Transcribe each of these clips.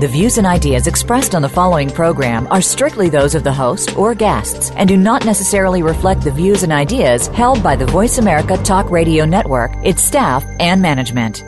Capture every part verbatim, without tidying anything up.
The views and ideas expressed on the following program are strictly those of the host or guests and do not necessarily reflect the views and ideas held by the Voice America Talk Radio Network, its staff, and management.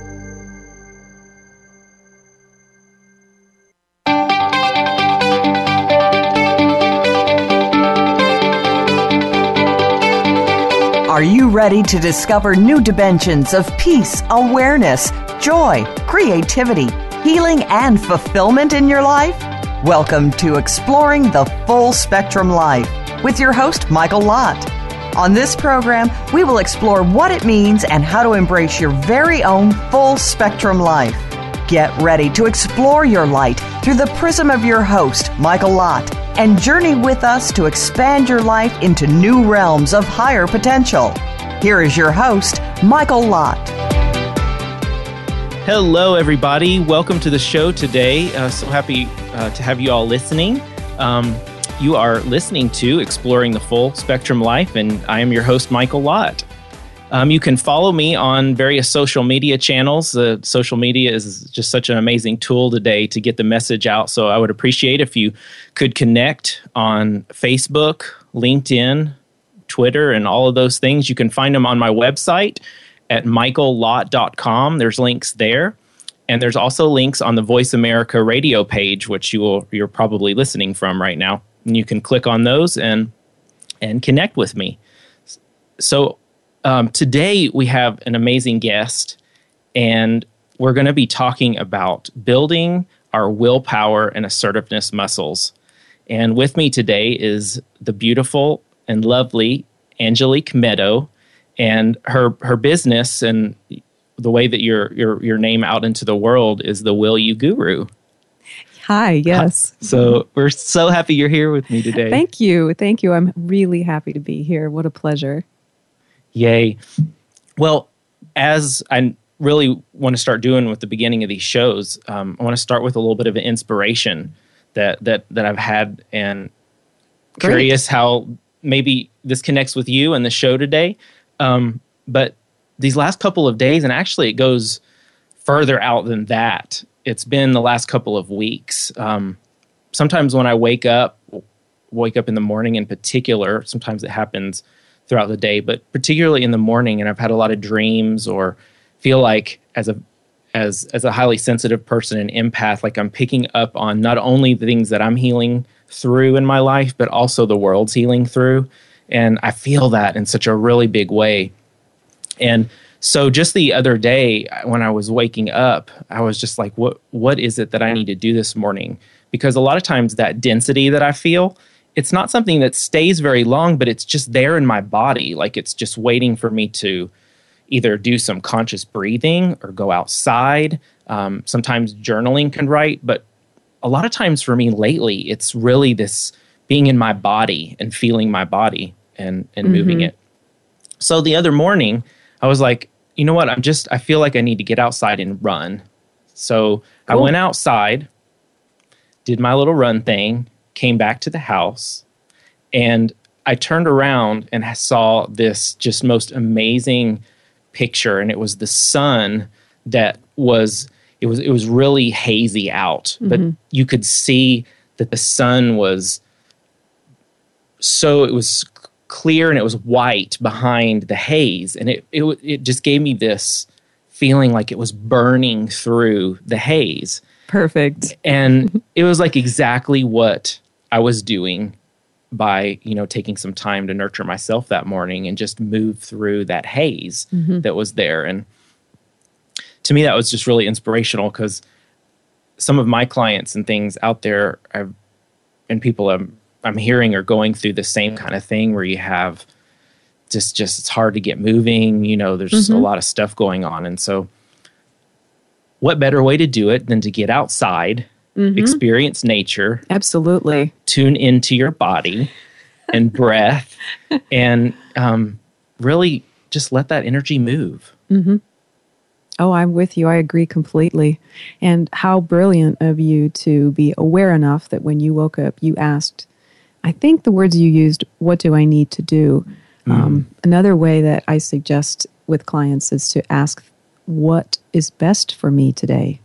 Are you ready to discover new dimensions of peace, awareness, joy, creativity, healing, and fulfillment in your life? Welcome to Exploring the Full Spectrum Life with your host, Michael Lott. On this program, we will explore what it means and how to embrace your very own full spectrum life. Get ready to explore your light through the prism of your host, Michael Lott, and journey with us to expand your life into new realms of higher potential. Here is your host, Michael Lott. Hello, everybody. Welcome to the show today. Uh, so happy uh, to have you all listening. Um, you are listening to Exploring the Full Spectrum Life, and I am your host, Michael Lott. Um, you can follow me on various social media channels. The uh, social media is just such an amazing tool today to get the message out. So I would appreciate if you could connect on Facebook, LinkedIn, Twitter, and all of those things. You can find them on my website at michael lott dot com. There's links there. And there's also links on the Voice America radio page, which you will, you're probably listening from right now. And you can click on those and and connect with me. So Um, today, we have an amazing guest, and we're going to be talking about building our willpower and assertiveness muscles. And with me today is the beautiful and lovely Angelique Meadow, and her her business and the way that your your your name out into the world is the Will You Guru. Hi, yes. Hi. So we're so happy you're here with me today. Thank you. Thank you. I'm really happy to be here. What a pleasure. Yay. Well, as I really want to start doing with the beginning of these shows, um, I want to start with a little bit of an inspiration that that that I've had, and Great. Curious how maybe this connects with you and the show today. Um, but these last couple of days, and actually it goes further out than that, it's been the last couple of weeks. Um, sometimes when I wake up, wake up in the morning in particular, sometimes it happens throughout the day, but particularly in the morning, and I've had a lot of dreams or feel like as a as as a highly sensitive person and empath, like I'm picking up on not only the things that I'm healing through in my life, but also the world's healing through. And I feel that in such a really big way. And so just the other day when I was waking up, I was just like, what what is it that I need to do this morning? Because a lot of times that density that I feel, it's not something that stays very long, but it's just there in my body. Like it's just waiting for me to either do some conscious breathing or go outside. Um, sometimes journaling can write, but a lot of times for me lately, it's really this being in my body and feeling my body and, and mm-hmm. moving it. So the other morning, I was like, you know what? I'm just, I feel like I need to get outside and run. So cool. I went outside, did my little run thing, came back to the house, and I turned around and I saw this just most amazing picture. And it was the sun that was, it was, it was really hazy out, mm-hmm. but you could see that the sun was so, it was clear and it was white behind the haze. And it, it, it just gave me this feeling like it was burning through the haze. Perfect. And it was like exactly what I was doing by, you know, taking some time to nurture myself that morning and just move through that haze mm-hmm. that was there. And to me, that was just really inspirational, because some of my clients and things out there I've, and people I'm, I'm hearing are going through the same kind of thing where you have just, just it's hard to get moving. You know, there's mm-hmm. just a lot of stuff going on. And so what better way to do it than to get outside, mm-hmm. experience nature, absolutely, tune into your body and breath, and um, really just let that energy move. Mm-hmm. Oh, I'm with you. I agree completely. And how brilliant of you to be aware enough that when you woke up, you asked, I think the words you used, what do I need to do? Mm. Um, another way that I suggest with clients is to ask, what is best for me today?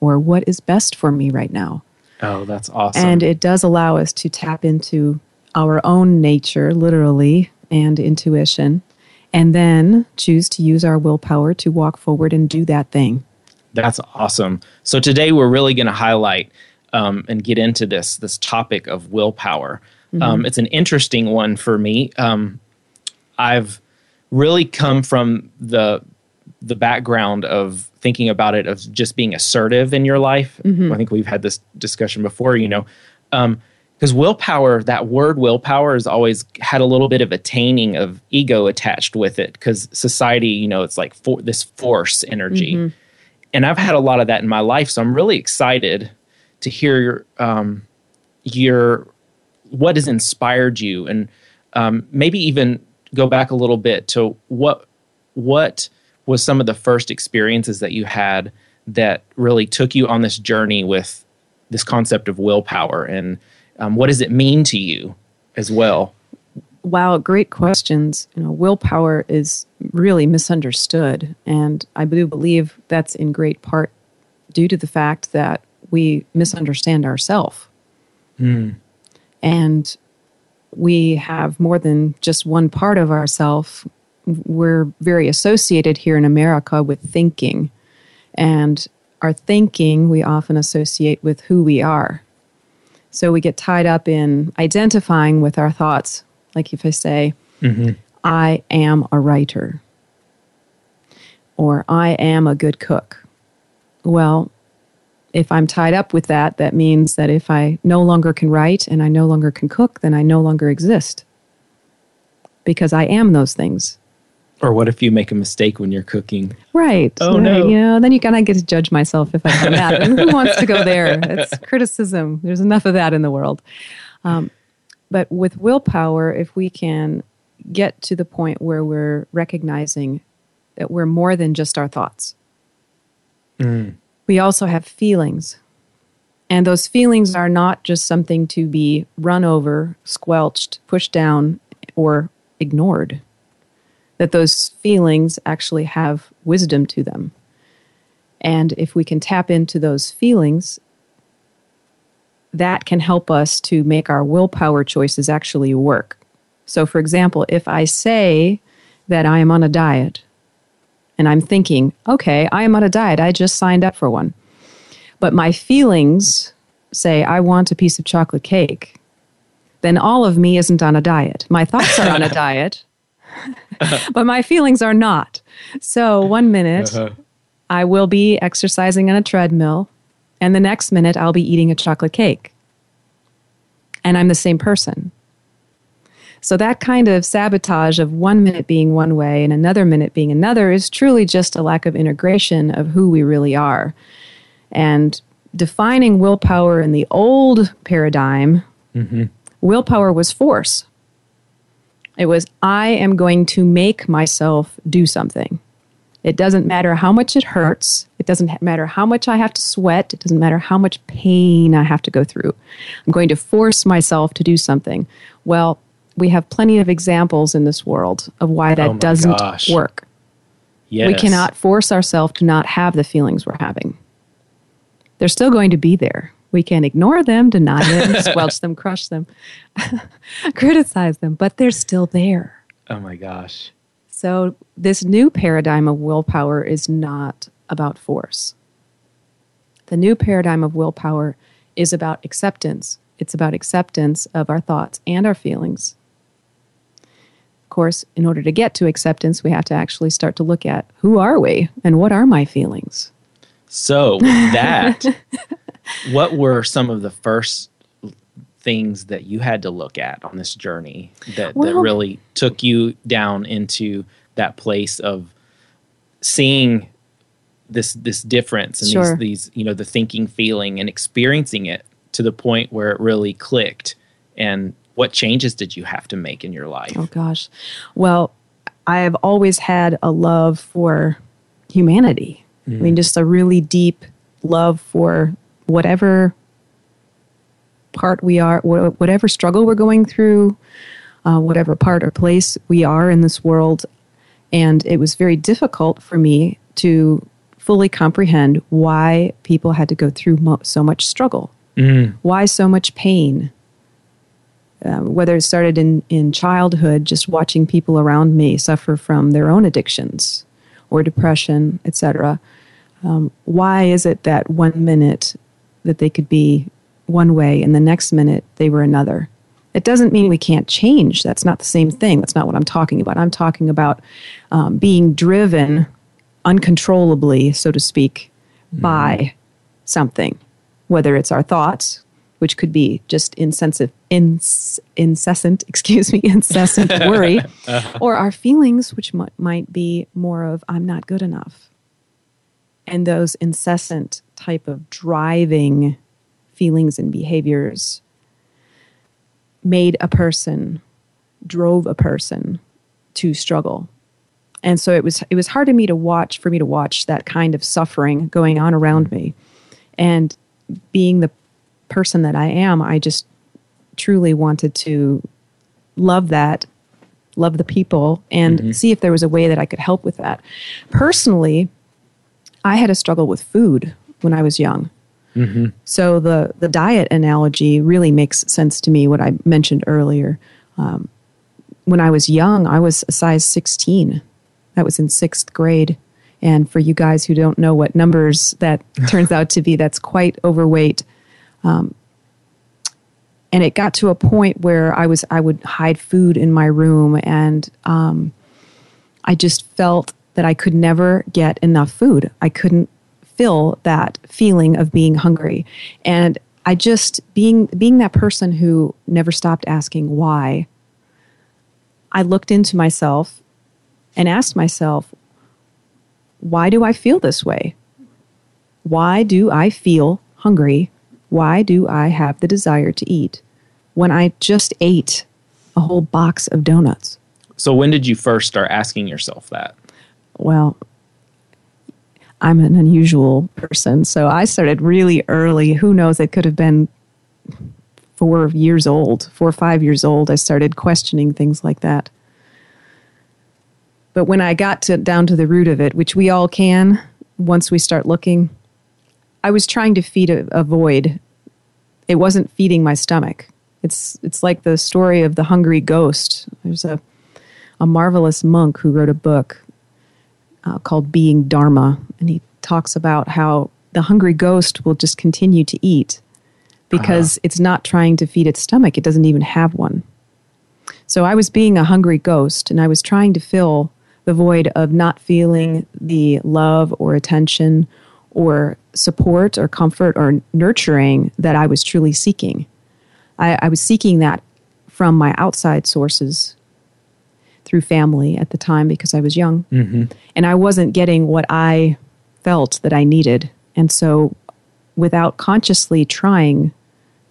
Or what is best for me right now? Oh, that's awesome. And it does allow us to tap into our own nature, literally, and intuition, and then choose to use our willpower to walk forward and do that thing. That's awesome. So today we're really going to highlight um, and get into this, this topic of willpower. Mm-hmm. Um, it's an interesting one for me. Um, I've really come from the the background of thinking about it, of just being assertive in your life. Mm-hmm. I think we've had this discussion before, you know, um, because willpower, that word willpower has always had a little bit of a tainting of ego attached with it, because society, you know, it's like for, this force energy. Mm-hmm. And I've had a lot of that in my life. So I'm really excited to hear your, um, your what has inspired you, and um, maybe even go back a little bit to what what was some of the first experiences that you had that really took you on this journey with this concept of willpower, and um, what does it mean to you as well? Wow, great questions. You know, willpower is really misunderstood, and I do believe that's in great part due to the fact that we misunderstand ourselves. Mm. And we have more than just one part of ourselves. We're very associated here in America with thinking. And our thinking we often associate with who we are. So we get tied up in identifying with our thoughts. Like if I say, mm-hmm. I am a writer. Or I am a good cook. Well, if I'm tied up with that, that means that if I no longer can write and I no longer can cook, then I no longer exist. Because I am those things. Or what if you make a mistake when you're cooking? Right. Oh, right. No. You know, then you kind of get to judge myself if I've done that. And who wants to go there? It's criticism. There's enough of that in the world. Um, but with willpower, if we can get to the point where we're recognizing that we're more than just our thoughts. Mm. We also have feelings. And those feelings are not just something to be run over, squelched, pushed down, or ignored. That those feelings actually have wisdom to them. And if we can tap into those feelings, that can help us to make our willpower choices actually work. So for example, if I say that I am on a diet, and I'm thinking, okay, I am on a diet, I just signed up for one. But my feelings say, I want a piece of chocolate cake. Then all of me isn't on a diet. My thoughts are on a diet, but my feelings are not. So one minute, uh-huh. I will be exercising on a treadmill, and the next minute, I'll be eating a chocolate cake. And I'm the same person. So that kind of sabotage of one minute being one way and another minute being another is truly just a lack of integration of who we really are. And defining willpower in the old paradigm, mm-hmm. willpower was force. It was, I am going to make myself do something. It doesn't matter how much it hurts. It doesn't matter how much I have to sweat. It doesn't matter how much pain I have to go through. I'm going to force myself to do something. Well, we have plenty of examples in this world of why that oh my doesn't gosh. work. Yes. We cannot force ourselves to not have the feelings we're having. They're still going to be there. We can ignore them, deny them, squelch them, crush them, criticize them, but they're still there. Oh my gosh. So this new paradigm of willpower is not about force. The new paradigm of willpower is about acceptance. It's about acceptance of our thoughts and our feelings. Of course, in order to get to acceptance, we have to actually start to look at who are we and what are my feelings? So with that... What were some of the first things that you had to look at on this journey that, well, that really took you down into that place of seeing this this difference and sure. these, these, you know, the thinking, feeling, and experiencing it to the point where it really clicked? And what changes did you have to make in your life? Oh, gosh. Well, I have always had a love for humanity. Mm. I mean, just a really deep love for whatever part we are, wh- whatever struggle we're going through, uh, whatever part or place we are in this world. And it was very difficult for me to fully comprehend why people had to go through mo- so much struggle, mm. why so much pain. Um, whether it started in, in childhood, just watching people around me suffer from their own addictions or depression, et cetera. Um, why is it that one minute that they could be one way and the next minute they were another? It doesn't mean we can't change. That's not the same thing. That's not what I'm talking about. I'm talking about um, being driven uncontrollably, so to speak, mm. by something, whether it's our thoughts, which could be just incessant, ins, incessant, excuse me, incessant worry, uh-huh. or our feelings, which m- might be more of, I'm not good enough. And those incessant type of driving feelings and behaviors made a person, drove a person to struggle. And so it was, it was hard to me to watch, for me to watch that kind of suffering going on around me. And being the person that I am, I just truly wanted to love that, love the people, and mm-hmm. see if there was a way that I could help with that. Personally, I had a struggle with food when I was young. Mm-hmm. So the, the diet analogy really makes sense to me, what I mentioned earlier. Um, when I was young, I was a size sixteen. That was in sixth grade. And for you guys who don't know what numbers that turns out to be, that's quite overweight. Um, and it got to a point where I was, I would hide food in my room, and um, I just felt that I could never get enough food. I couldn't fill that feeling of being hungry. And I just, being, being that person who never stopped asking why, I looked into myself and asked myself, why do I feel this way? Why do I feel hungry? Why do I have the desire to eat when I just ate a whole box of donuts? So when did you first start asking yourself that? Well, I'm an unusual person, so I started really early. Who knows, it could have been four years old, four or five years old. I started questioning things like that. But when I got to, down to the root of it, which we all can once we start looking, I was trying to feed a, a void. It wasn't feeding my stomach. It's it's like the story of the hungry ghost. There's a, a marvelous monk who wrote a book uh, called Being Dharma, and he talks about how the hungry ghost will just continue to eat because uh-huh. it's not trying to feed its stomach. It doesn't even have one. So I was being a hungry ghost, and I was trying to fill the void of not feeling the love or attention or support or comfort or nurturing that I was truly seeking. I, I was seeking that from my outside sources through family at the time because I was young. Mm-hmm. And I wasn't getting what I felt that I needed. And so without consciously trying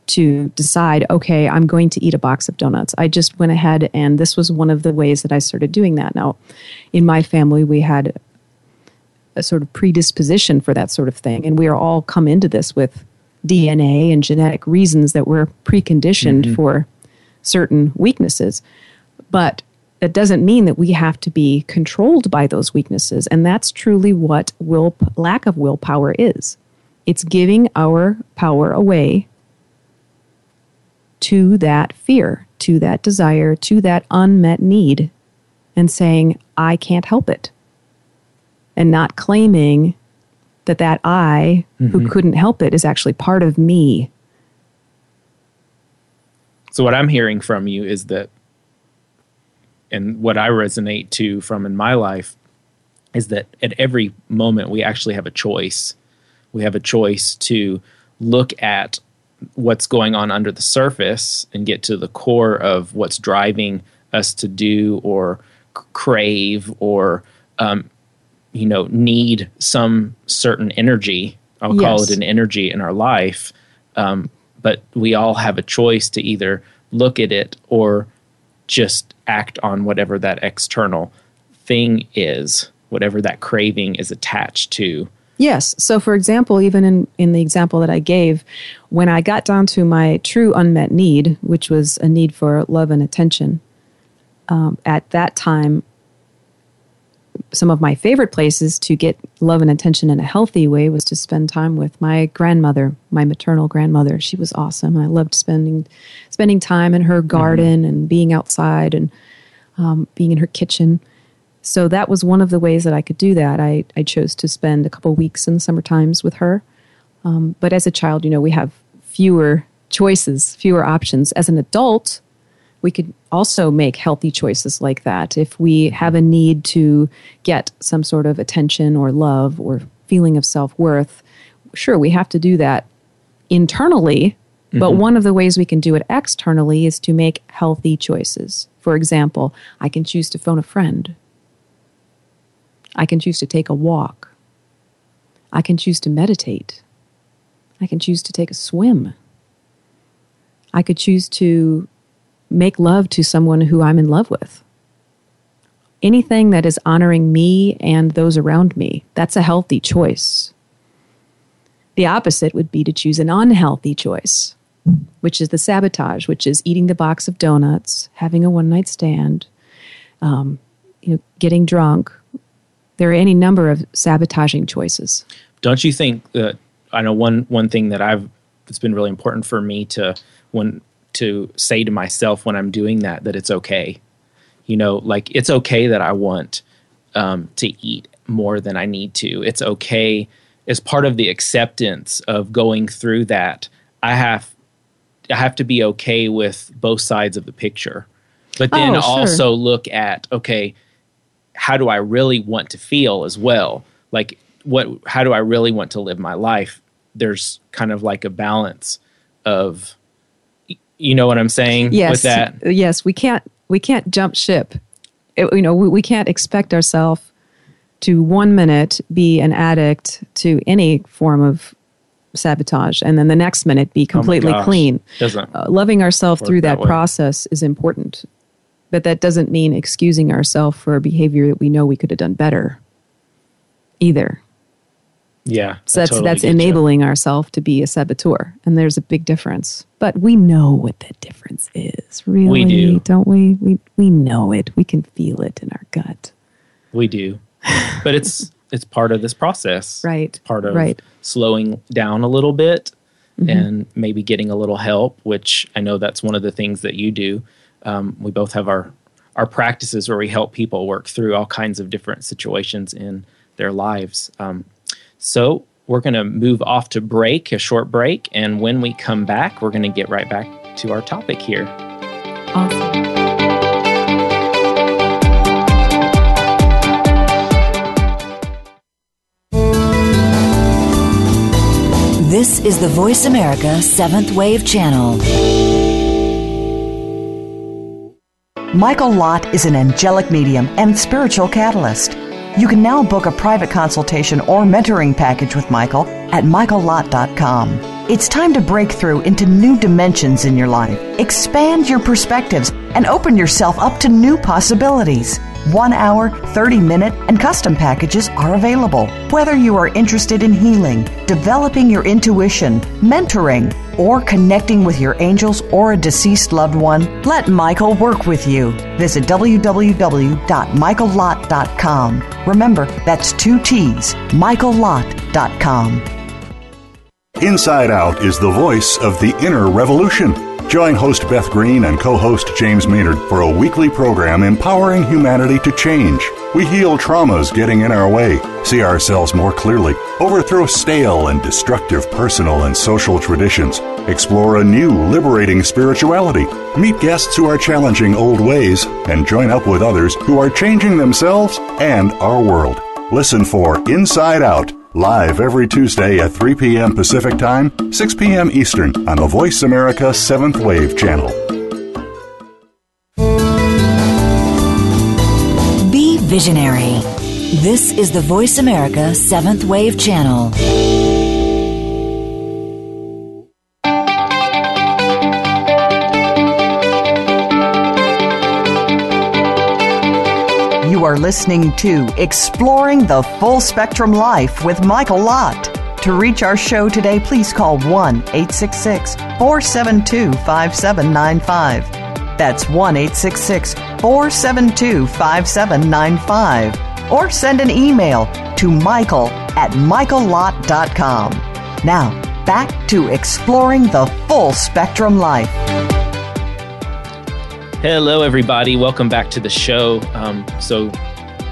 to decide, okay, I'm going to eat a box of donuts, I just went ahead, and this was one of the ways that I started doing that. Now, in my family, we had a sort of predisposition for that sort of thing. And we are all come into this with D N A and genetic reasons that we're preconditioned mm-hmm. for certain weaknesses. But that doesn't mean that we have to be controlled by those weaknesses. And that's truly what will lack of willpower is. It's giving our power away to that fear, to that desire, to that unmet need, and saying, I can't help it. And not claiming that that I, mm-hmm. who couldn't help it, is actually part of me. So what I'm hearing from you is that, and what I resonate to from in my life, is that at every moment we actually have a choice. We have a choice to look at what's going on under the surface and get to the core of what's driving us to do or crave or um you know, need some certain energy. I'll yes. call it an energy in our life. Um, but we all have a choice to either look at it or just act on whatever that external thing is. whatever that craving is attached to. Yes. So, for example, even in, in the example that I gave, when I got down to my true unmet need, which was a need for love and attention, um, at that time, some of my favorite places to get love and attention in a healthy way was to spend time with my grandmother, my maternal grandmother. She was awesome. I loved spending spending time in her garden mm-hmm. and being outside and um, being in her kitchen. So that was one of the ways that I could do that. I, I chose to spend a couple weeks in the summer times with her. Um, but as a child, you know, we have fewer choices, fewer options. As an adult, we could also make healthy choices like that. If we have a need to get some sort of attention or love or feeling of self-worth, sure, we have to do that internally. Mm-hmm. But one of the ways we can do it externally is to make healthy choices. For example, I can choose to phone a friend. I can choose to take a walk. I can choose to meditate. I can choose to take a swim. I could choose to make love to someone who I'm in love with. Anything that is honoring me and those around me, that's a healthy choice. The opposite would be to choose an unhealthy choice, which is the sabotage, which is eating the box of donuts, having a one-night stand, um, you know, getting drunk. There are any number of sabotaging choices. Don't you think that, I know one one thing that I've, it's been really important for me to when to say to myself when I'm doing that, that it's okay. You know, like it's okay that I want um, to eat more than I need to. It's okay. As part of the acceptance of going through that, I have I have to be okay with both sides of the picture. But then oh, sure. also look at, okay, how do I really want to feel as well? Like what, how do I really want to live my life? There's kind of like a balance of, you know what I'm saying? Yes. With that? Yes. We can't, we can't jump ship. It, you know, we, we can't expect ourselves to one minute be an addict to any form of sabotage. And then the next minute be completely oh my gosh. clean. Doesn't uh, loving ourselves through that, that process is important. But that doesn't mean excusing ourselves for a behavior that we know we could have done better either. Yeah. So that's, totally that's enabling ourselves to be a saboteur. And there's a big difference. But we know what that difference is, really. We do. Don't we? We we know it. We can feel it in our gut. We do. But it's it's part of this process. Right. It's part of right. slowing down a little bit mm-hmm. and maybe getting a little help, which I know that's one of the things that you do. Um, we both have our, our practices where we help people work through all kinds of different situations in their lives. Um, so we're going to move off to break, a short break. And when we come back, we're going to get right back to our topic here. Awesome. This is the Voice America Seventh Wave Channel. Michael Lott is an angelic medium and spiritual catalyst. You can now book a private consultation or mentoring package with Michael at michael lott dot com. It's time to break through into new dimensions in your life, expand your perspectives, and open yourself up to new possibilities. One hour, thirty minute, and custom packages are available. Whether you are interested in healing, developing your intuition, mentoring, or connecting with your angels or a deceased loved one, let Michael work with you. Visit w w w dot michael lott dot com. Remember, that's two T's, michael lott dot com. Inside Out is the voice of the inner revolution. Join host Beth Green and co-host James Maynard for a weekly program empowering humanity to change. We heal traumas getting in our way, see ourselves more clearly, overthrow stale and destructive personal and social traditions, explore a new liberating spirituality, meet guests who are challenging old ways, and join up with others who are changing themselves and our world. Listen for Inside Out, live every Tuesday at three p.m. Pacific Time, six p.m. Eastern on the Voice America seventh Wave Channel. Be visionary. This is the Voice America seventh Wave Channel. You are listening to Exploring the Full Spectrum Life with Michael Lott. To reach our show today, please call one eight six six, four seven two, five seven nine five. That's one eight six six, four seven two, five seven nine five. Or send an email to michael at michael lott dot com. Now, back to Exploring the Full Spectrum Life. Hello, everybody. Welcome back to the show. Um, so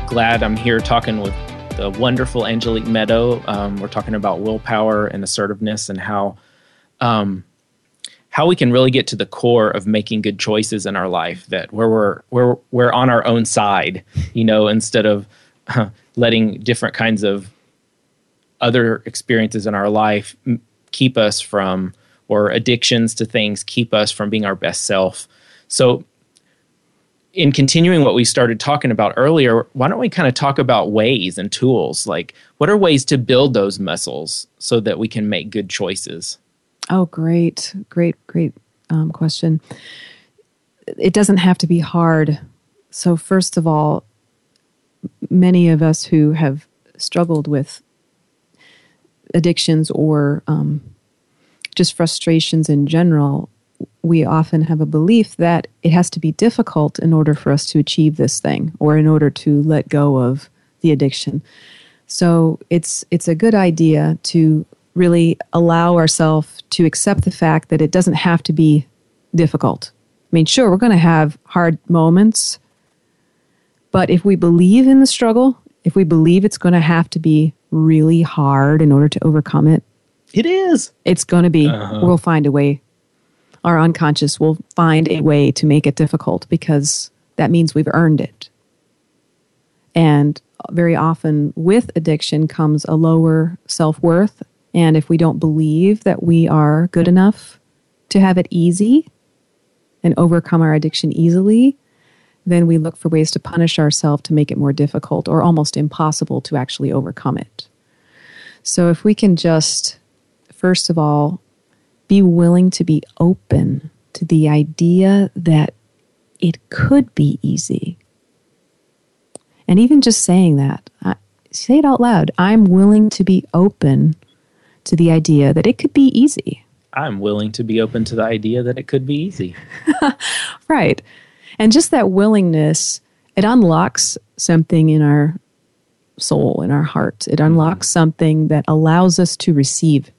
glad I'm here talking with the wonderful Angelique Meadow. Um, we're talking about willpower and assertiveness and how um, how we can really get to the core of making good choices in our life, that where we're where we're on our own side, you know, instead of uh, letting different kinds of other experiences in our life m- keep us from, or addictions to things keep us from being our best self. So in continuing what we started talking about earlier, why don't we kind of talk about ways and tools? Like, what are ways to build those muscles so that we can make good choices? Oh, great, great, great um, question. It doesn't have to be hard. So first of all, many of us who have struggled with addictions or um, just frustrations in general, we often have a belief that it has to be difficult in order for us to achieve this thing, or in order to let go of the addiction. So it's it's a good idea to really allow ourselves to accept the fact that it doesn't have to be difficult. I mean, sure, we're going to have hard moments, but if we believe in the struggle, if we believe it's going to have to be really hard in order to overcome it, it is. It's going to be. Uh-huh. We'll find a way. Our unconscious will find a way to make it difficult, because that means we've earned it. And very often with addiction comes a lower self-worth. And if we don't believe that we are good enough to have it easy and overcome our addiction easily, then we look for ways to punish ourselves to make it more difficult or almost impossible to actually overcome it. So if we can just, first of all, be willing to be open to the idea that it could be easy. And even just saying that, I, say it out loud. I'm willing to be open to the idea that it could be easy. I'm willing to be open to the idea that it could be easy. Right. And just that willingness, it unlocks something in our soul, in our heart. It unlocks something that allows us to receive.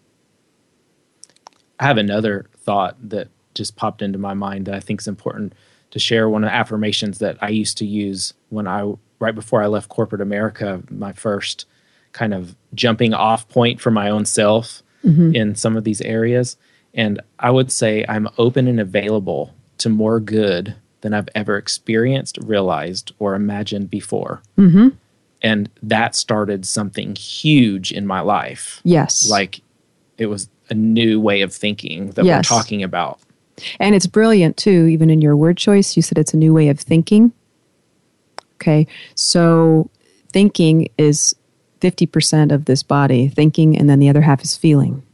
I have another thought that just popped into my mind that I think is important to share. One of the affirmations that I used to use when I, right before I left corporate America, my first kind of jumping off point for my own self mm-hmm. in some of these areas. And I would say, I'm open and available to more good than I've ever experienced, realized, or imagined before. Mm-hmm. And that started something huge in my life. Yes. Like, it was a new way of thinking that yes. we're talking about. And it's brilliant too, even in your word choice. You said it's a new way of thinking. Okay, so thinking is fifty percent of this body, thinking, and then the other half is feeling.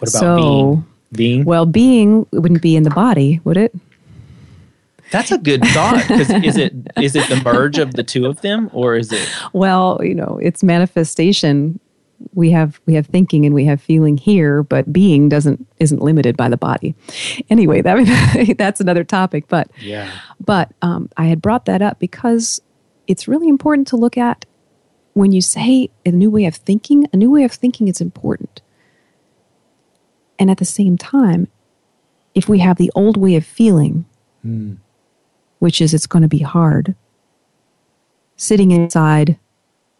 What about so, being? Being? Well, being wouldn't be in the body, would it? That's a good thought. Because is it is it the merge of the two of them, or is it? Well, you know, it's manifestation. We have we have thinking and we have feeling here, but being doesn't isn't limited by the body. Anyway, that that's another topic. But yeah. But um, I had brought that up because it's really important to look at when you say a new way of thinking. A new way of thinking is important, and at the same time, if we have the old way of feeling, mm. which is it's going to be hard, sitting inside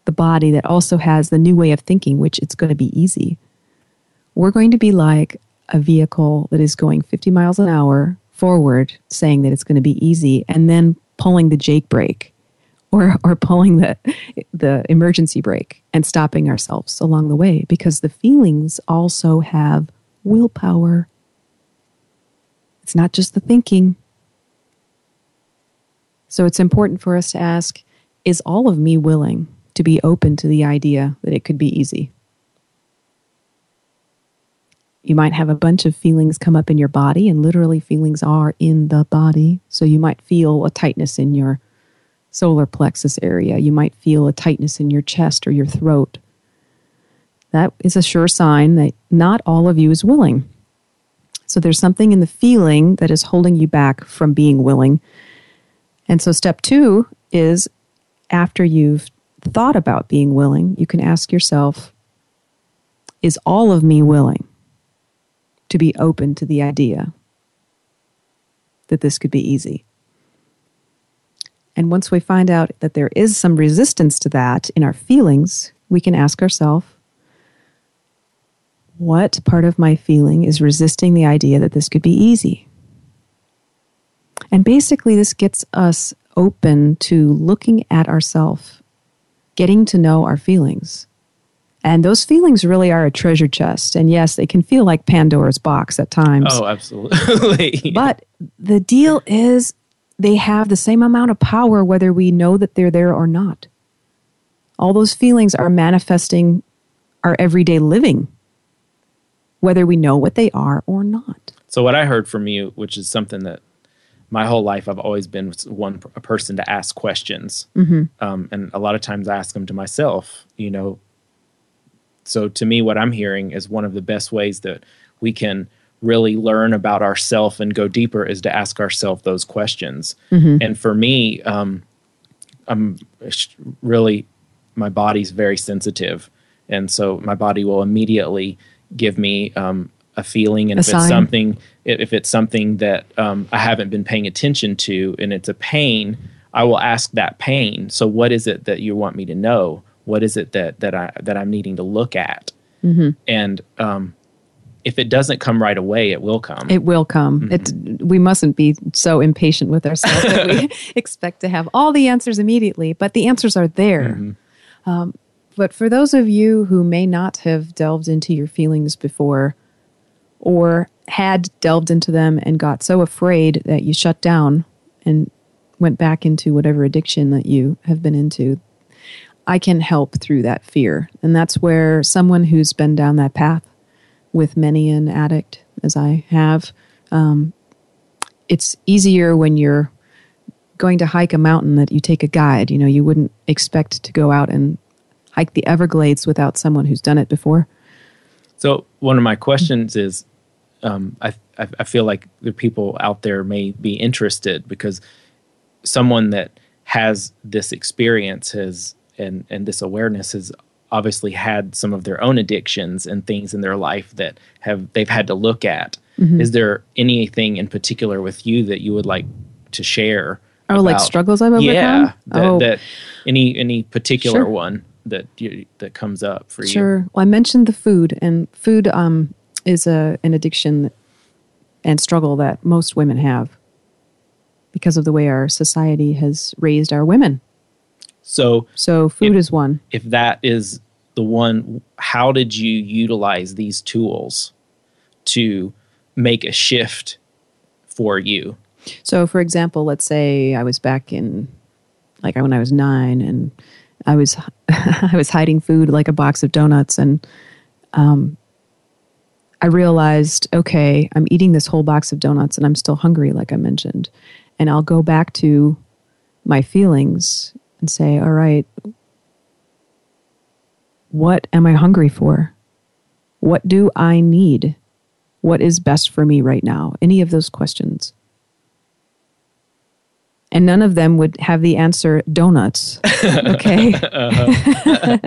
the body that also has the new way of thinking, which it's going to be easy, we're going to be like a vehicle that is going fifty miles an hour forward, saying that it's going to be easy, and then pulling the Jake brake or or pulling the the emergency brake and stopping ourselves along the way, because the feelings also have willpower. It's not just the thinking. So it's important for us to ask, is all of me willing to be open to the idea that it could be easy? You might have a bunch of feelings come up in your body, and literally feelings are in the body. So you might feel a tightness in your solar plexus area. You might feel a tightness in your chest or your throat. That is a sure sign that not all of you is willing. So there's something in the feeling that is holding you back from being willing. And so step two is, after you've thought about being willing, you can ask yourself, is all of me willing to be open to the idea that this could be easy? And once we find out that there is some resistance to that in our feelings, we can ask ourselves, what part of my feeling is resisting the idea that this could be easy? And basically, this gets us open to looking at ourselves, getting to know our feelings. And those feelings really are a treasure chest. And yes, they can feel like Pandora's box at times. Oh, absolutely. Yeah. But the deal is they have the same amount of power whether we know that they're there or not. All those feelings are manifesting our everyday living, whether we know what they are or not. So what I heard from you, which is something that my whole life I've always been one a person to ask questions. Mm-hmm. Um, and a lot of times I ask them to myself, you know. So to me, what I'm hearing is one of the best ways that we can really learn about ourselves and go deeper is to ask ourselves those questions. Mm-hmm. And for me, um, I'm really, my body's very sensitive. And so my body will immediately give me um, a feeling. And a if sign. it's something, if it's something that um, I haven't been paying attention to and it's a pain, I will ask that pain. So what is it that you want me to know? What is it that that I that I'm needing to look at? Mm-hmm. And um, if it doesn't come right away, it will come. It will come. Mm-hmm. It, we mustn't be so impatient with ourselves that we expect to have all the answers immediately. But the answers are there. Mm-hmm. Um, but for those of you who may not have delved into your feelings before, or had delved into them and got so afraid that you shut down and went back into whatever addiction that you have been into, I can help through that fear. And that's where someone who's been down that path with many an addict, as I have, um, it's easier when you're going to hike a mountain that you take a guide. You know, you wouldn't expect to go out and hike the Everglades without someone who's done it before. So one of my questions is, um, I, I feel like the people out there may be interested because someone that has this experience has... And, and this awareness has obviously had some of their own addictions and things in their life that have they've had to look at. Mm-hmm. Is there anything in particular with you that you would like to share? Oh, about, like struggles I've overcome? Yeah. That, oh. that any any particular sure. one that you, that comes up for sure. you? Sure. Well, I mentioned the food, and food um, is a an addiction and struggle that most women have because of the way our society has raised our women. So, so food if, is one. If that is the one, how did you utilize these tools to make a shift for you? So, for example, let's say I was back in, like when I was nine, and I was I was hiding food like a box of donuts, and um, I realized, okay, I'm eating this whole box of donuts, and I'm still hungry, like I mentioned, and I'll go back to my feelings and say, all right, what am I hungry for? What do I need? What is best for me right now? Any of those questions. And none of them would have the answer donuts, okay? Uh-huh.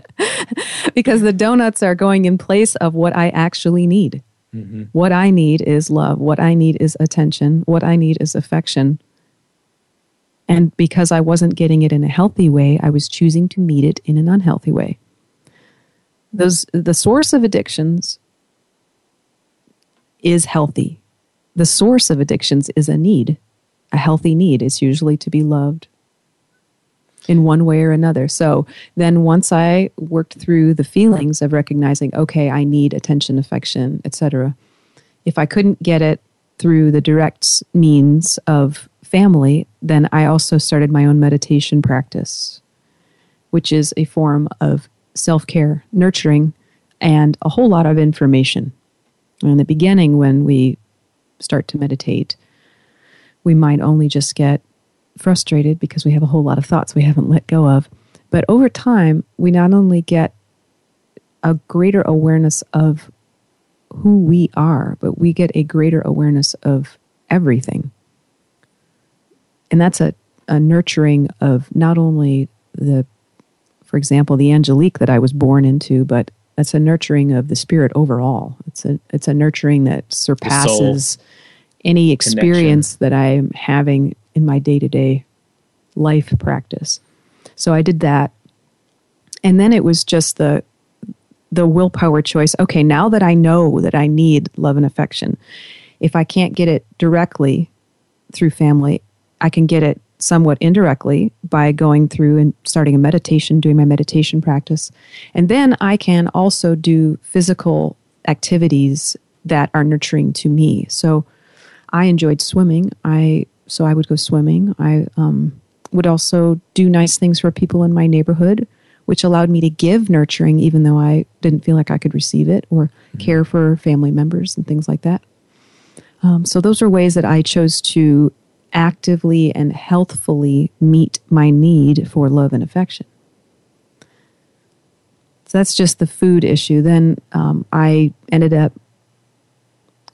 Because the donuts are going in place of what I actually need. Mm-hmm. What I need is love. What I need is attention. What I need is affection. And because I wasn't getting it in a healthy way, I was choosing to meet it in an unhealthy way. Those, the source of addictions is healthy. The source of addictions is a need. A healthy need is usually to be loved in one way or another. So then once I worked through the feelings of recognizing, okay, I need attention, affection, et cetera. If I couldn't get it through the direct means of family, then I also started my own meditation practice, which is a form of self-care, nurturing, and a whole lot of information. In the beginning, when we start to meditate, we might only just get frustrated because we have a whole lot of thoughts we haven't let go of. But over time, we not only get a greater awareness of who we are, but we get a greater awareness of everything. And that's a, a nurturing of not only the, for example, the Angelique that I was born into, but that's a nurturing of the spirit overall. It's a it's a nurturing that surpasses any experience connection that I'm having in my day-to-day life practice. So I did that. And then it was just the the willpower choice. Okay, now that I know that I need love and affection, if I can't get it directly through family, I can get it somewhat indirectly by going through and starting a meditation, doing my meditation practice. And then I can also do physical activities that are nurturing to me. So I enjoyed swimming. I so I would go swimming. I um, would also do nice things for people in my neighborhood, which allowed me to give nurturing even though I didn't feel like I could receive it, or mm-hmm. care for family members and things like that. Um, so those are ways that I chose to actively and healthfully meet my need for love and affection. So that's just the food issue. Then um, I ended up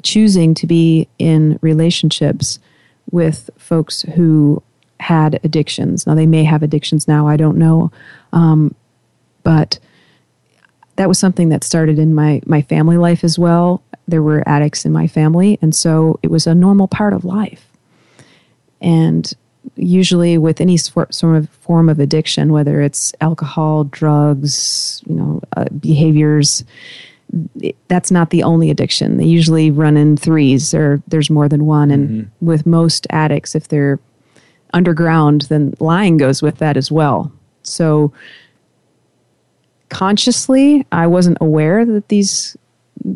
choosing to be in relationships with folks who had addictions. Now, they may have addictions now, I don't know. Um, but that was something that started in my, my family life as well. There were addicts in my family, and so it was a normal part of life. And usually with any sort of form of addiction, whether it's alcohol, drugs, you know, uh, behaviors, that's not the only addiction. They usually run in threes, or there's more than one. And mm-hmm. with most addicts, if they're underground, then lying goes with that as well. So consciously, I wasn't aware that these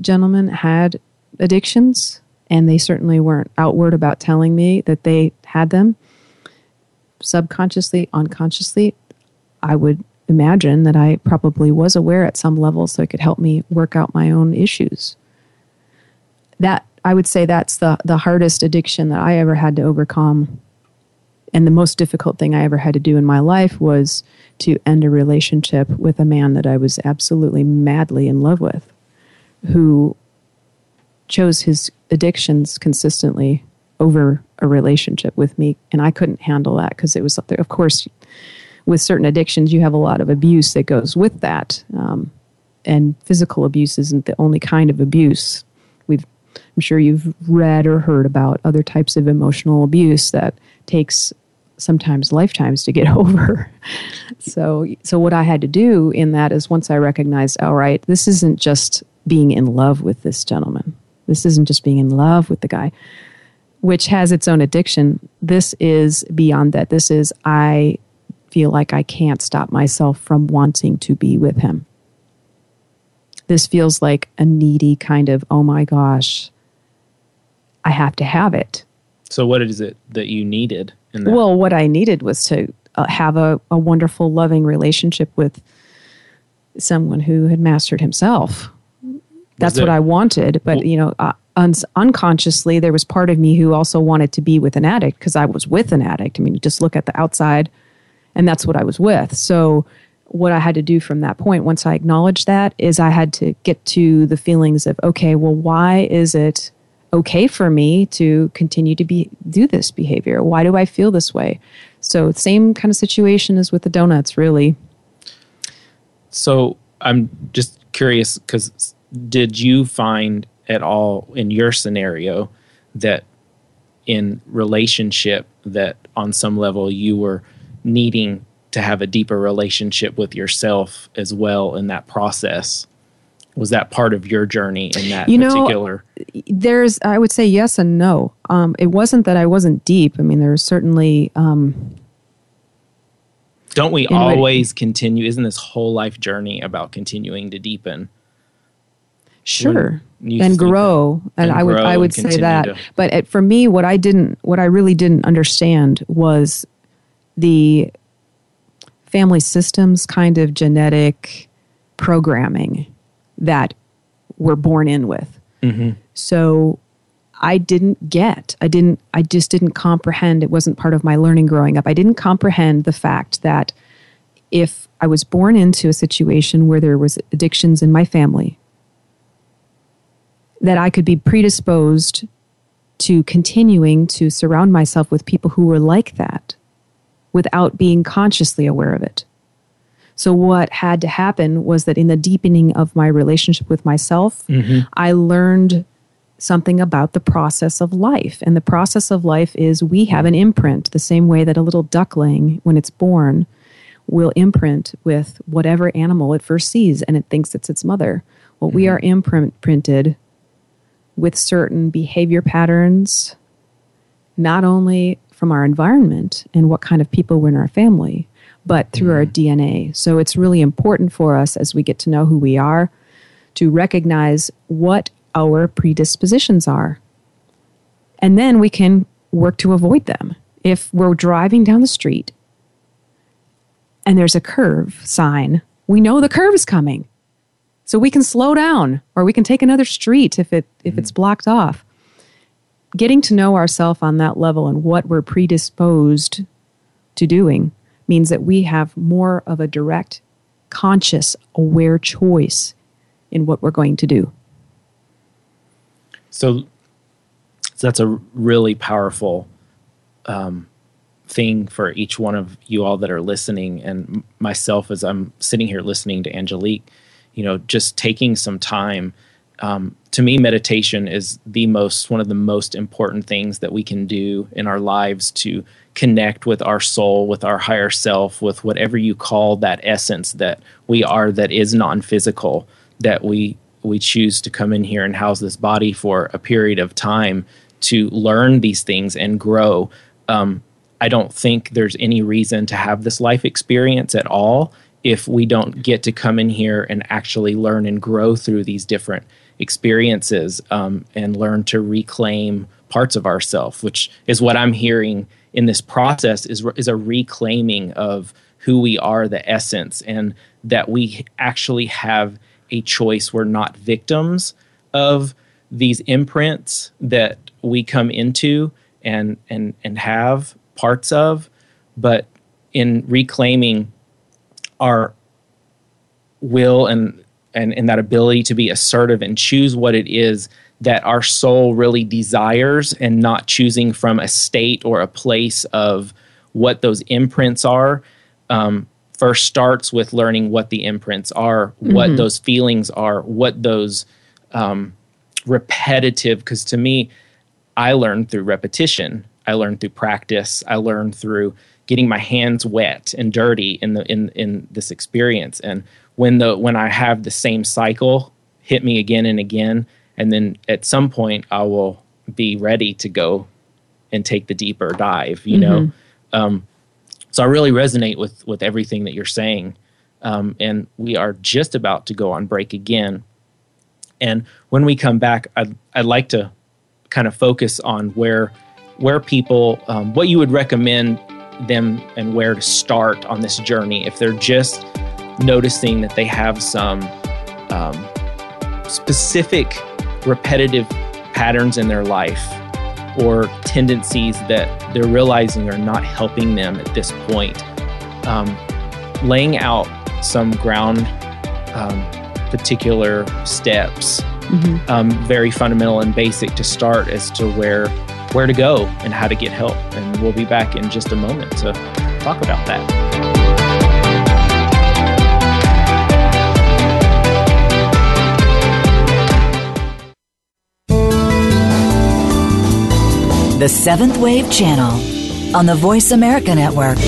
gentlemen had addictions, and they certainly weren't outward about telling me that they had them. Subconsciously, unconsciously, I would imagine that I probably was aware at some level, so it could help me work out my own issues. That, I would say, that's the, the hardest addiction that I ever had to overcome. And the most difficult thing I ever had to do in my life was to end a relationship with a man that I was absolutely madly in love with, who chose his addictions consistently over a relationship with me. And I couldn't handle that, because it was up there. Of course, with certain addictions, you have a lot of abuse that goes with that. Um, and physical abuse isn't the only kind of abuse. We've, I'm sure you've read or heard about other types of emotional abuse that takes sometimes lifetimes to get over. So, so what I had to do in that is, once I recognized, all right, this isn't just being in love with this gentleman. This isn't just being in love with the guy, which has its own addiction. This is beyond that. This is, I feel like I can't stop myself from wanting to be with him. This feels like a needy kind of, oh my gosh, I have to have it. So what is it that you needed in that? Well, what I needed was to uh, have a, a wonderful, loving relationship with someone who had mastered himself. That's there, what I wanted, but well, you know, uh, un- unconsciously, there was part of me who also wanted to be with an addict, because I was with an addict. I mean, just look at the outside, and that's what I was with. So what I had to do from that point, once I acknowledged that, is I had to get to the feelings of, okay, well, why is it okay for me to continue to be do this behavior? Why do I feel this way? So same kind of situation as with the donuts, really. So I'm just curious, because did you find at all in your scenario that in relationship that on some level you were needing to have a deeper relationship with yourself as well in that process? Was that part of your journey in that you particular? Know, there's, I would say yes and no. Um, it wasn't that I wasn't deep. I mean, there was certainly... Um, Don't we always way, continue? Isn't this whole life journey about continuing to deepen? Sure, and grow, and, and I would I would say that. To... But it, for me, what I didn't, what I really didn't understand was the family systems kind of genetic programming that we're born in with. Mm-hmm. So I didn't get. I didn't, I just didn't comprehend. It wasn't part of my learning growing up. I didn't comprehend the fact that if I was born into a situation where there was addictions in my family, that I could be predisposed to continuing to surround myself with people who were like that without being consciously aware of it. So what had to happen was that in the deepening of my relationship with myself, mm-hmm. I learned something about the process of life. And the process of life is we have an imprint, the same way that a little duckling, when it's born, will imprint with whatever animal it first sees and it thinks it's its mother. Well, mm-hmm. we are imprinted with certain behavior patterns, not only from our environment and what kind of people were in our family, but through mm-hmm. our D N A. So it's really important for us as we get to know who we are to recognize what our predispositions are. And then we can work to avoid them. If we're driving down the street and there's a curve sign, we know the curve is coming. So we can slow down, or we can take another street if it if mm-hmm. it's blocked off. Getting to know ourselves on that level and what we're predisposed to doing means that we have more of a direct, conscious, aware choice in what we're going to do. So, so that's a really powerful um thing for each one of you all that are listening, and myself as I'm sitting here listening to Angelique, you know, just taking some time. Um, to me, meditation is the most, one of the most important things that we can do in our lives to connect with our soul, with our higher self, with whatever you call that essence that we are, that is non-physical, that we, we choose to come in here and house this body for a period of time to learn these things and grow. Um, I don't think there's any reason to have this life experience at all if we don't get to come in here and actually learn and grow through these different experiences, um, and learn to reclaim parts of ourselves, which is what I'm hearing in this process is, is a reclaiming of who we are, the essence, and that we actually have a choice. We're not victims of these imprints that we come into and, and, and have parts of, but in reclaiming our will and, and and that ability to be assertive and choose what it is that our soul really desires, and not choosing from a state or a place of what those imprints are, um, first starts with learning what the imprints are, mm-hmm. what those feelings are, what those um, repetitive, because to me, I learned through repetition. I learned through practice. I learned through getting my hands wet and dirty in the in, in this experience. And when the when I have the same cycle hit me again and again, and then at some point I will be ready to go and take the deeper dive, you mm-hmm. know? Um, so I really resonate with, with everything that you're saying. Um, and we are just about to go on break again. And when we come back, I'd, I'd like to kind of focus on where where people, um, what you would recommend them and where to start on this journey if they're just noticing that they have some um, specific repetitive patterns in their life or tendencies that they're realizing are not helping them at this point. Um, laying out some ground, um, particular steps, mm-hmm. um, very fundamental and basic to start as to where where to go and how to get help. And we'll be back in just a moment to talk about that. The Seventh Wave Channel on the Voice America Network.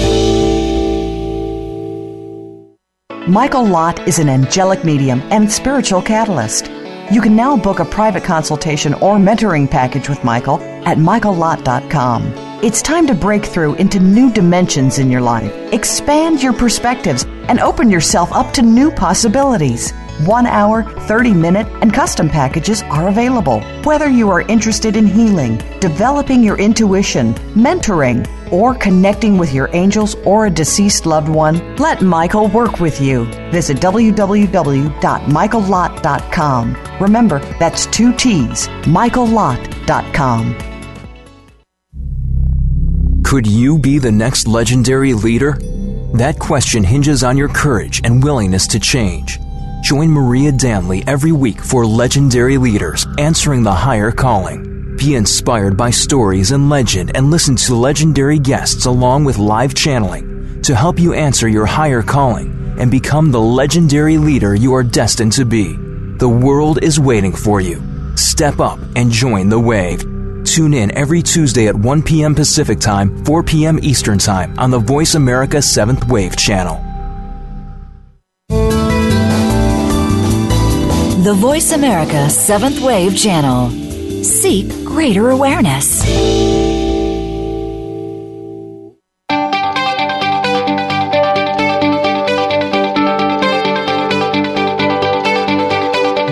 Michael Lott is an angelic medium and spiritual catalyst. You can now book a private consultation or mentoring package with Michael at michael lott dot com. It's time to break through into new dimensions in your life, expand your perspectives, and open yourself up to new possibilities. One hour, thirty minute, and custom packages are available. Whether you are interested in healing, developing your intuition, mentoring, or connecting with your angels or a deceased loved one, let Michael work with you. Visit w w w dot michael lott dot com. Remember, that's two T's, michael lott dot com. Michael Lott dot com. Could you be the next legendary leader? That question hinges on your courage and willingness to change. Join Maria Danley every week for Legendary Leaders Answering the Higher Calling. Be inspired by stories and legend and listen to legendary guests along with live channeling to help you answer your higher calling and become the legendary leader you are destined to be. The world is waiting for you. Step up and join the wave. Tune in every Tuesday at one p.m. Pacific Time, four p.m. Eastern Time on the Voice America Seventh Wave Channel. The Voice America Seventh Wave Channel. Seek greater awareness.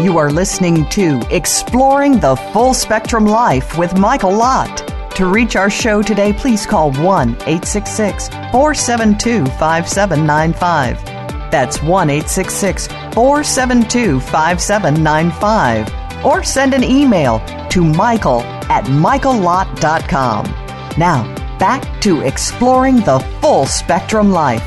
You are listening to Exploring the Full Spectrum Life with Michael Lott. To reach our show today, please call one eight six six, four seven two, five seven nine five. That's one eight six six, four seven two, five seven nine five. Or send an email to michael at michael lott dot com. Now, back to Exploring the Full Spectrum Life.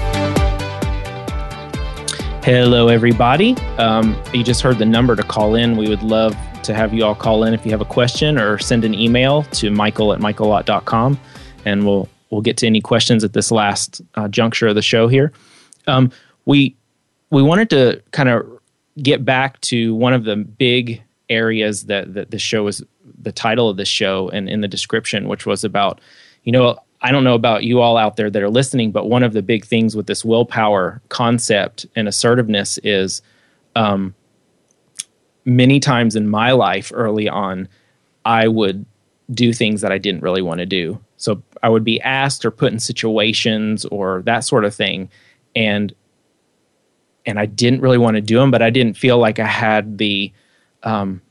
Hello, everybody. Um, you just heard the number to call in. We would love to have you all call in if you have a question or send an email to michael at michael lott dot com, and we'll we'll get to any questions at this last uh, juncture of the show here. Um, we we wanted to kind of get back to one of the big areas that, that the show is, the title of the show and in the description, which was about, you know, I don't know about you all out there that are listening, but one of the big things with this willpower concept and assertiveness is um, many times in my life early on, I would do things that I didn't really want to do. So I would be asked or put in situations or that sort of thing. And and I didn't really want to do them, but I didn't feel like I had the um,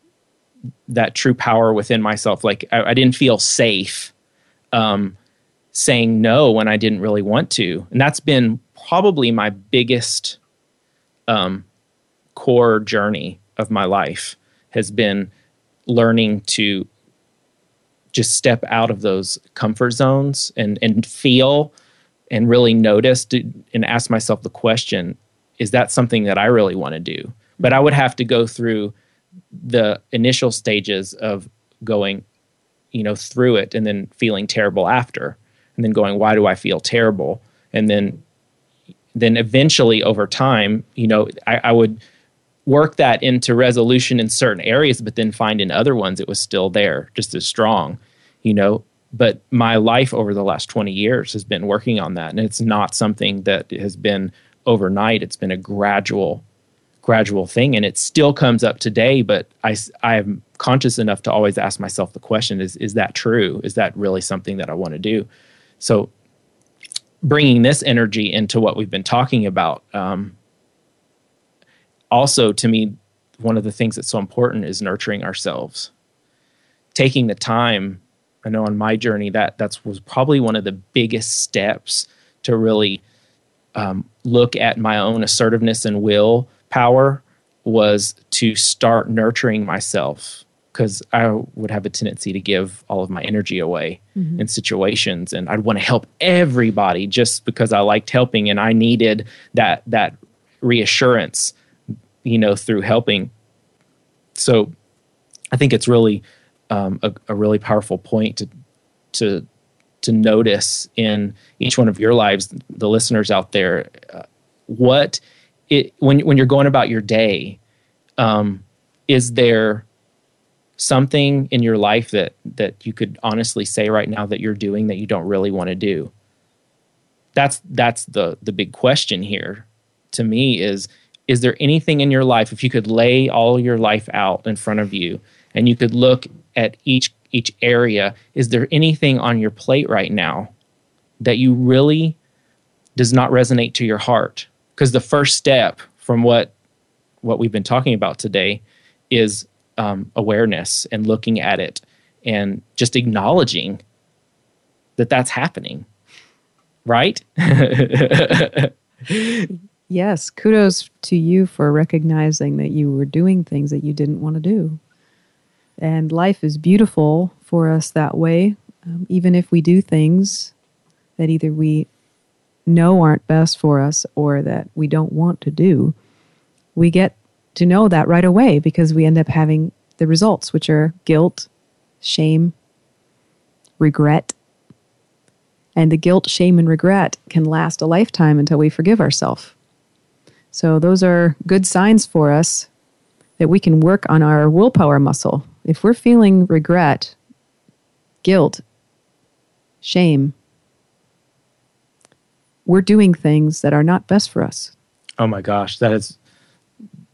that true power within myself. Like I, I didn't feel safe um, saying no when I didn't really want to. And that's been probably my biggest um, core journey of my life, has been learning to just step out of those comfort zones and and feel and really notice and ask myself the question, is that something that I really want to do? But I would have to go through the initial stages of going, you know, through it and then feeling terrible after, and then going, why do I feel terrible? And then, then eventually over time, you know, I, I would work that into resolution in certain areas, but then find in other ones it was still there, just as strong, you know. But my life over the last twenty years has been working on that. And it's not something that has been overnight. It's been a gradual, gradual thing. And it still comes up today. But I, I am conscious enough to always ask myself the question, is, is that true? Is that really something that I want to do? So bringing this energy into what we've been talking about, um, also to me, one of the things that's so important is nurturing ourselves, taking the time. I know on my journey that that's was probably one of the biggest steps to really um, look at my own assertiveness and will power, was to start nurturing myself, because I would have a tendency to give all of my energy away mm-hmm. in situations, and I'd want to help everybody just because I liked helping and I needed that that reassurance, you know, through helping. So I think it's really Um, a, a really powerful point to to to notice in each one of your lives, the listeners out there, uh, what it when when you're going about your day, um, is there something in your life that that you could honestly say right now that you're doing that you don't really want to do? That's that's the the big question here to me is is there anything in your life, if you could lay all your life out in front of you and you could look at each each area, is there anything on your plate right now that you really does not resonate to your heart? Because the first step from what what we've been talking about today is um, awareness and looking at it and just acknowledging that that's happening, right? Yes, kudos to you for recognizing that you were doing things that you didn't want to do. And life is beautiful for us that way, um, even if we do things that either we know aren't best for us or that we don't want to do. We get to know that right away because we end up having the results, which are guilt, shame, regret. And the guilt, shame, and regret can last a lifetime until we forgive ourselves. So those are good signs for us that we can work on our willpower muscle. If we're feeling regret, guilt, shame, we're doing things that are not best for us. Oh my gosh, that is,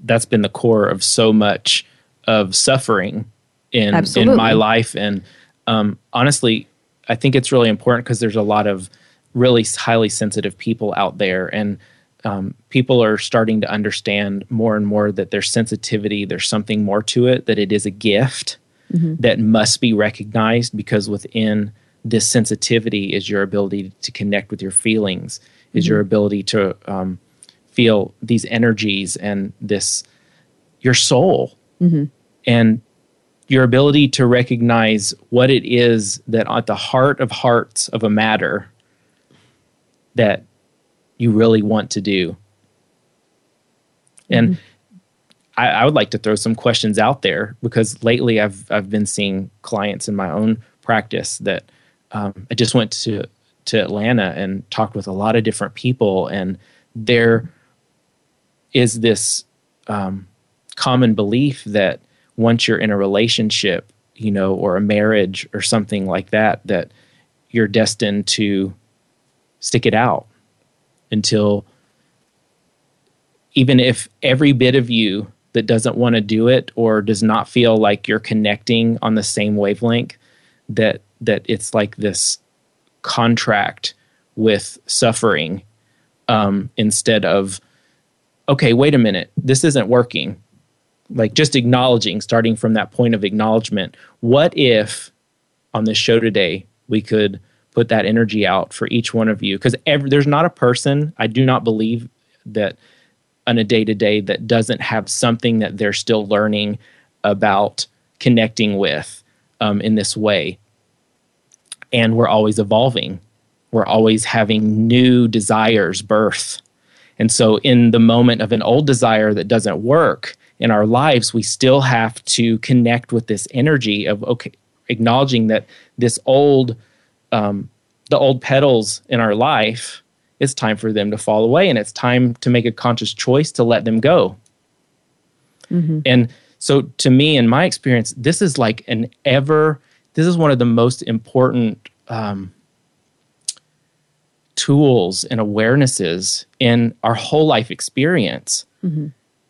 that's been the core of so much of suffering in, in my life. And um, honestly, I think it's really important because there's a lot of really highly sensitive people out there, and um, people are starting to understand more and more that there's sensitivity, there's something more to it, that it is a gift mm-hmm. that must be recognized, because within this sensitivity is your ability to connect with your feelings, is mm-hmm. your ability to um, feel these energies and this, your soul. Mm-hmm. And your ability to recognize what it is that at the heart of hearts of a matter that you really want to do. And mm-hmm. I, I would like to throw some questions out there, because lately I've I've been seeing clients in my own practice that um, I just went to, to Atlanta and talked with a lot of different people, and there is this um, common belief that once you're in a relationship, you know, or a marriage or something like that, that you're destined to stick it out until, even if every bit of you that doesn't want to do it or does not feel like you're connecting on the same wavelength, that that it's like this contract with suffering um, instead of, okay, wait a minute, this isn't working. Like just acknowledging, starting from that point of acknowledgement, what if on this show today we could put that energy out for each one of you? Because there's not a person, I do not believe that on a day-to-day that doesn't have something that they're still learning about connecting with um, in this way. And we're always evolving. We're always having new desires birth. And so in the moment of an old desire that doesn't work in our lives, we still have to connect with this energy of, okay, acknowledging that this old, um, the old petals in our life, it's time for them to fall away, and it's time to make a conscious choice to let them go. Mm-hmm. And so to me, in my experience, this is like an ever, this is one of the most important um, tools and awarenesses in our whole life experience. Mm-hmm.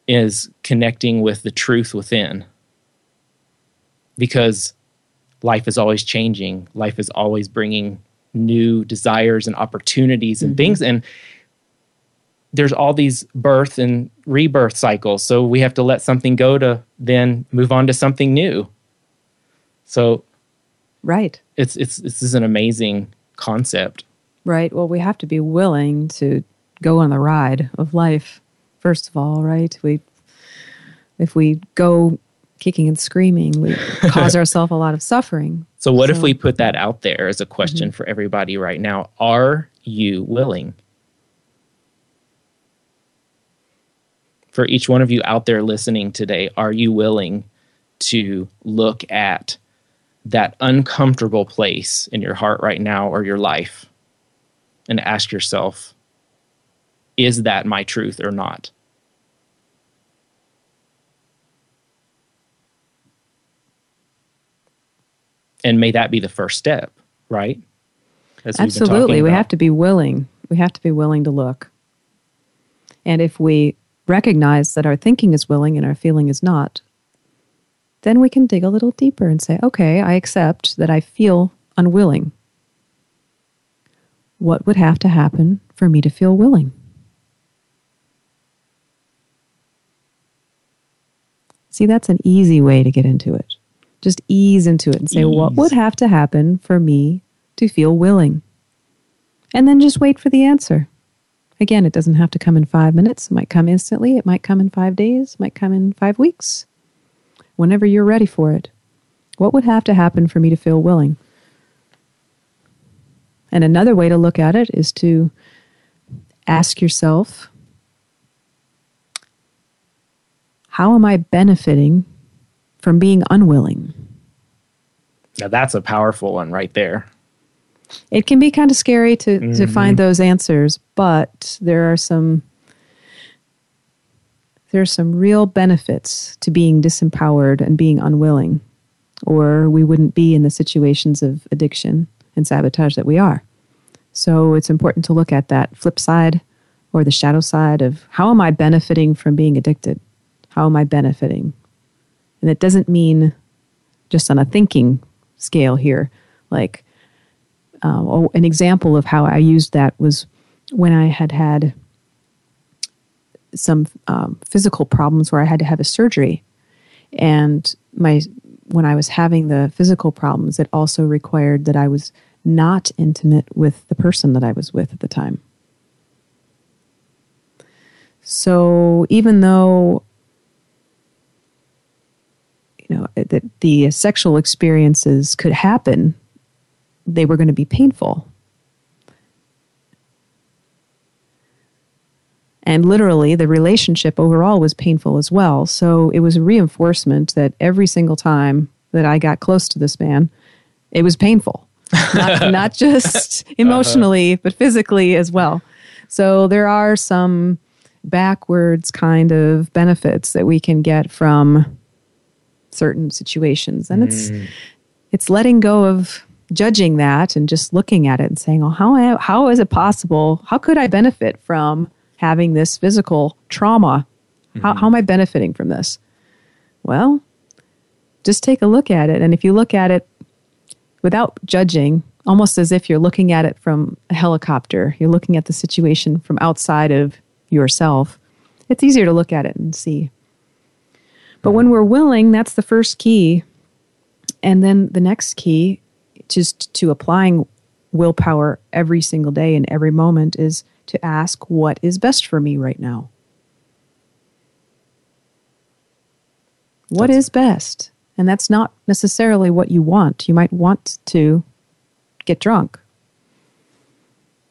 Is connecting with the truth within. Because life is always changing. Life is always bringing new desires and opportunities and mm-hmm. things. And there's all these birth and rebirth cycles. So we have to let something go to then move on to something new. So right. It's it's this is an amazing concept. Right. Well, we have to be willing to go on the ride of life. First of all, right? We, if we go kicking and screaming, we cause ourselves a lot of suffering. So what so, if we put that out there as a question mm-hmm. for everybody right now? Are you willing? For each one of you out there listening today, are you willing to look at that uncomfortable place in your heart right now or your life and ask yourself, is that my truth or not? And may that be the first step, right? As Absolutely. We have to be willing. We have to be willing to look. And if we recognize that our thinking is willing and our feeling is not, then we can dig a little deeper and say, okay, I accept that I feel unwilling. What would have to happen for me to feel willing? See, that's an easy way to get into it. Just ease into it and say, ease. What would have to happen for me to feel willing? And then just wait for the answer. Again, it doesn't have to come in five minutes. It might come instantly. It might come in five days. It might come in five weeks. Whenever you're ready for it. What would have to happen for me to feel willing? And another way to look at it is to ask yourself, how am I benefiting from being unwilling? Now that's a powerful one right there. It can be kind of scary to, mm-hmm. to find those answers, but there are some there are some real benefits to being disempowered and being unwilling, or we wouldn't be in the situations of addiction and sabotage that we are. So it's important to look at that flip side or the shadow side of how am I benefiting from being addicted? How am I benefiting? And it doesn't mean just on a thinking scale here, like, Um, oh, an example of how I used that was when I had had some um, physical problems where I had to have a surgery. And my when I was having the physical problems, it also required that I was not intimate with the person that I was with at the time. So even though, you know, that the sexual experiences could happen, they were going to be painful. And literally, the relationship overall was painful as well. So it was a reinforcement that every single time that I got close to this man, it was painful. Not, not just emotionally, uh-huh. but physically as well. So there are some backwards kind of benefits that we can get from certain situations. And mm. it's it's letting go of judging that and just looking at it and saying, oh, how how is it possible? How could I benefit from having this physical trauma? Mm-hmm. How, how am I benefiting from this? Well, just take a look at it. And if you look at it without judging, almost as if you're looking at it from a helicopter, you're looking at the situation from outside of yourself, it's easier to look at it and see. But when we're willing, that's the first key. And then the next key, just to applying willpower every single day and every moment, is to ask, what is best for me right now? What that's, is best? And that's not necessarily what you want. You might want to get drunk,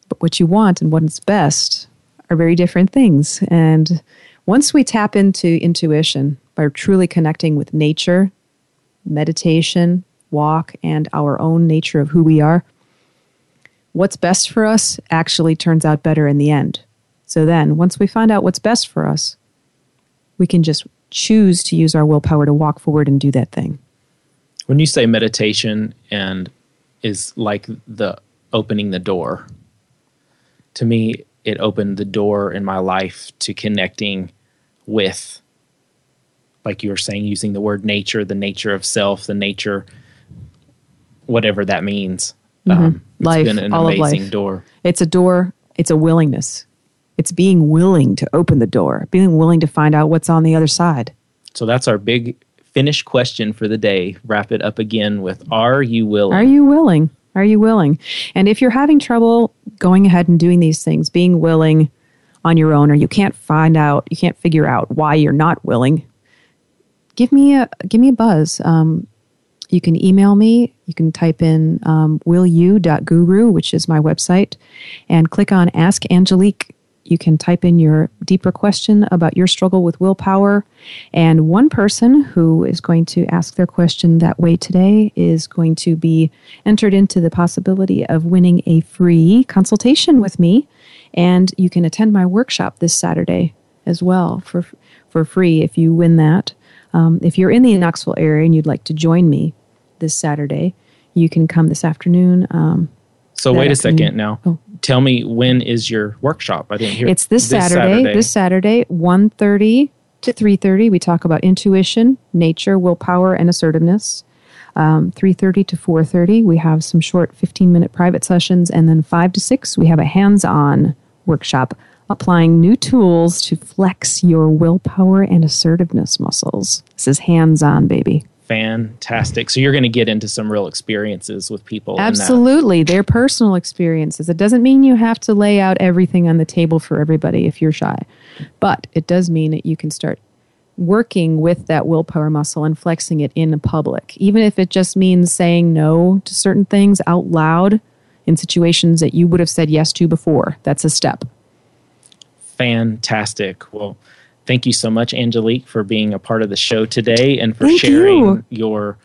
but what you want and what is best are very different things. And once we tap into intuition by truly connecting with nature, meditation, walk, and our own nature of who we are, what's best for us actually turns out better in the end. So then, once we find out what's best for us, we can just choose to use our willpower to walk forward and do that thing. When you say meditation and is like the opening the door, to me, it opened the door in my life to connecting with, like you were saying, using the word nature, the nature of self, the nature, whatever that means. Mm-hmm. Um, it's life, been an all amazing of life. Door. It's a door. It's a willingness. It's being willing to open the door, being willing to find out what's on the other side. So that's our big finish question for the day. Wrap it up again with, are you willing? Are you willing? Are you willing? And if you're having trouble going ahead and doing these things, being willing on your own, or you can't find out, you can't figure out why you're not willing, give me a give me a buzz. Um, You can email me. You can type in um, will you dot guru, which is my website, and click on Ask Angelique. You can type in your deeper question about your struggle with willpower. And one person who is going to ask their question that way today is going to be entered into the possibility of winning a free consultation with me. And you can attend my workshop this Saturday as well for, for free if you win that. Um, if you're in the Knoxville area and you'd like to join me this Saturday, you can come this afternoon. Um, so wait a second now. Oh. Tell me, when is your workshop? I didn't hear. It's this, this Saturday, Saturday. This Saturday, one thirty to three thirty. We talk about intuition, nature, willpower, and assertiveness. Um, three thirty to four thirty, we have some short fifteen-minute private sessions. And then five to six, we have a hands-on workshop, applying new tools to flex your willpower and assertiveness muscles. This is hands-on, baby. Fantastic. So you're going to get into some real experiences with people. Absolutely. Their personal experiences. It doesn't mean you have to lay out everything on the table for everybody if you're shy. But it does mean that you can start working with that willpower muscle and flexing it in public, even if it just means saying no to certain things out loud in situations that you would have said yes to before. That's a step. Fantastic. Well, thank you so much, Angelique, for being a part of the show today and for thank sharing you. your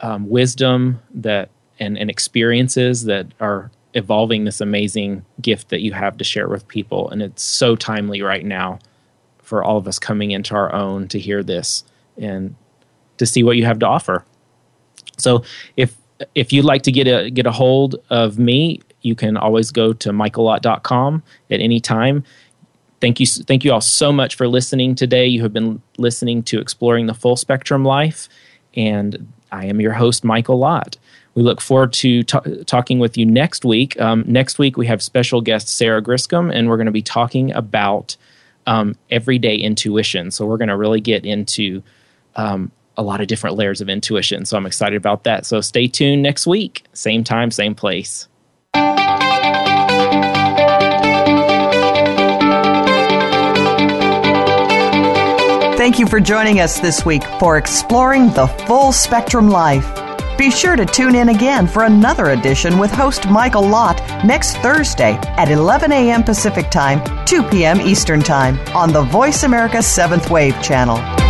um, wisdom that and, and experiences that are evolving this amazing gift that you have to share with people. And it's so timely right now for all of us coming into our own to hear this and to see what you have to offer. So if if you'd like to get a get a hold of me, you can always go to michael lott dot com at any time. Thank you, thank you all so much for listening today. You have been listening to Exploring the Full Spectrum Life, and I am your host, Michael Lott. We look forward to t- talking with you next week. Um, next week, we have special guest Sarah Griscom, and we're going to be talking about um, everyday intuition. So we're going to really get into um, a lot of different layers of intuition. So I'm excited about that. So stay tuned next week. Same time, same place. Thank you for joining us this week for Exploring the Full Spectrum Life. Be sure to tune in again for another edition with host Michael Lott next Thursday at eleven a.m. Pacific Time, two p.m. Eastern Time on the Voice America Seventh Wave Channel.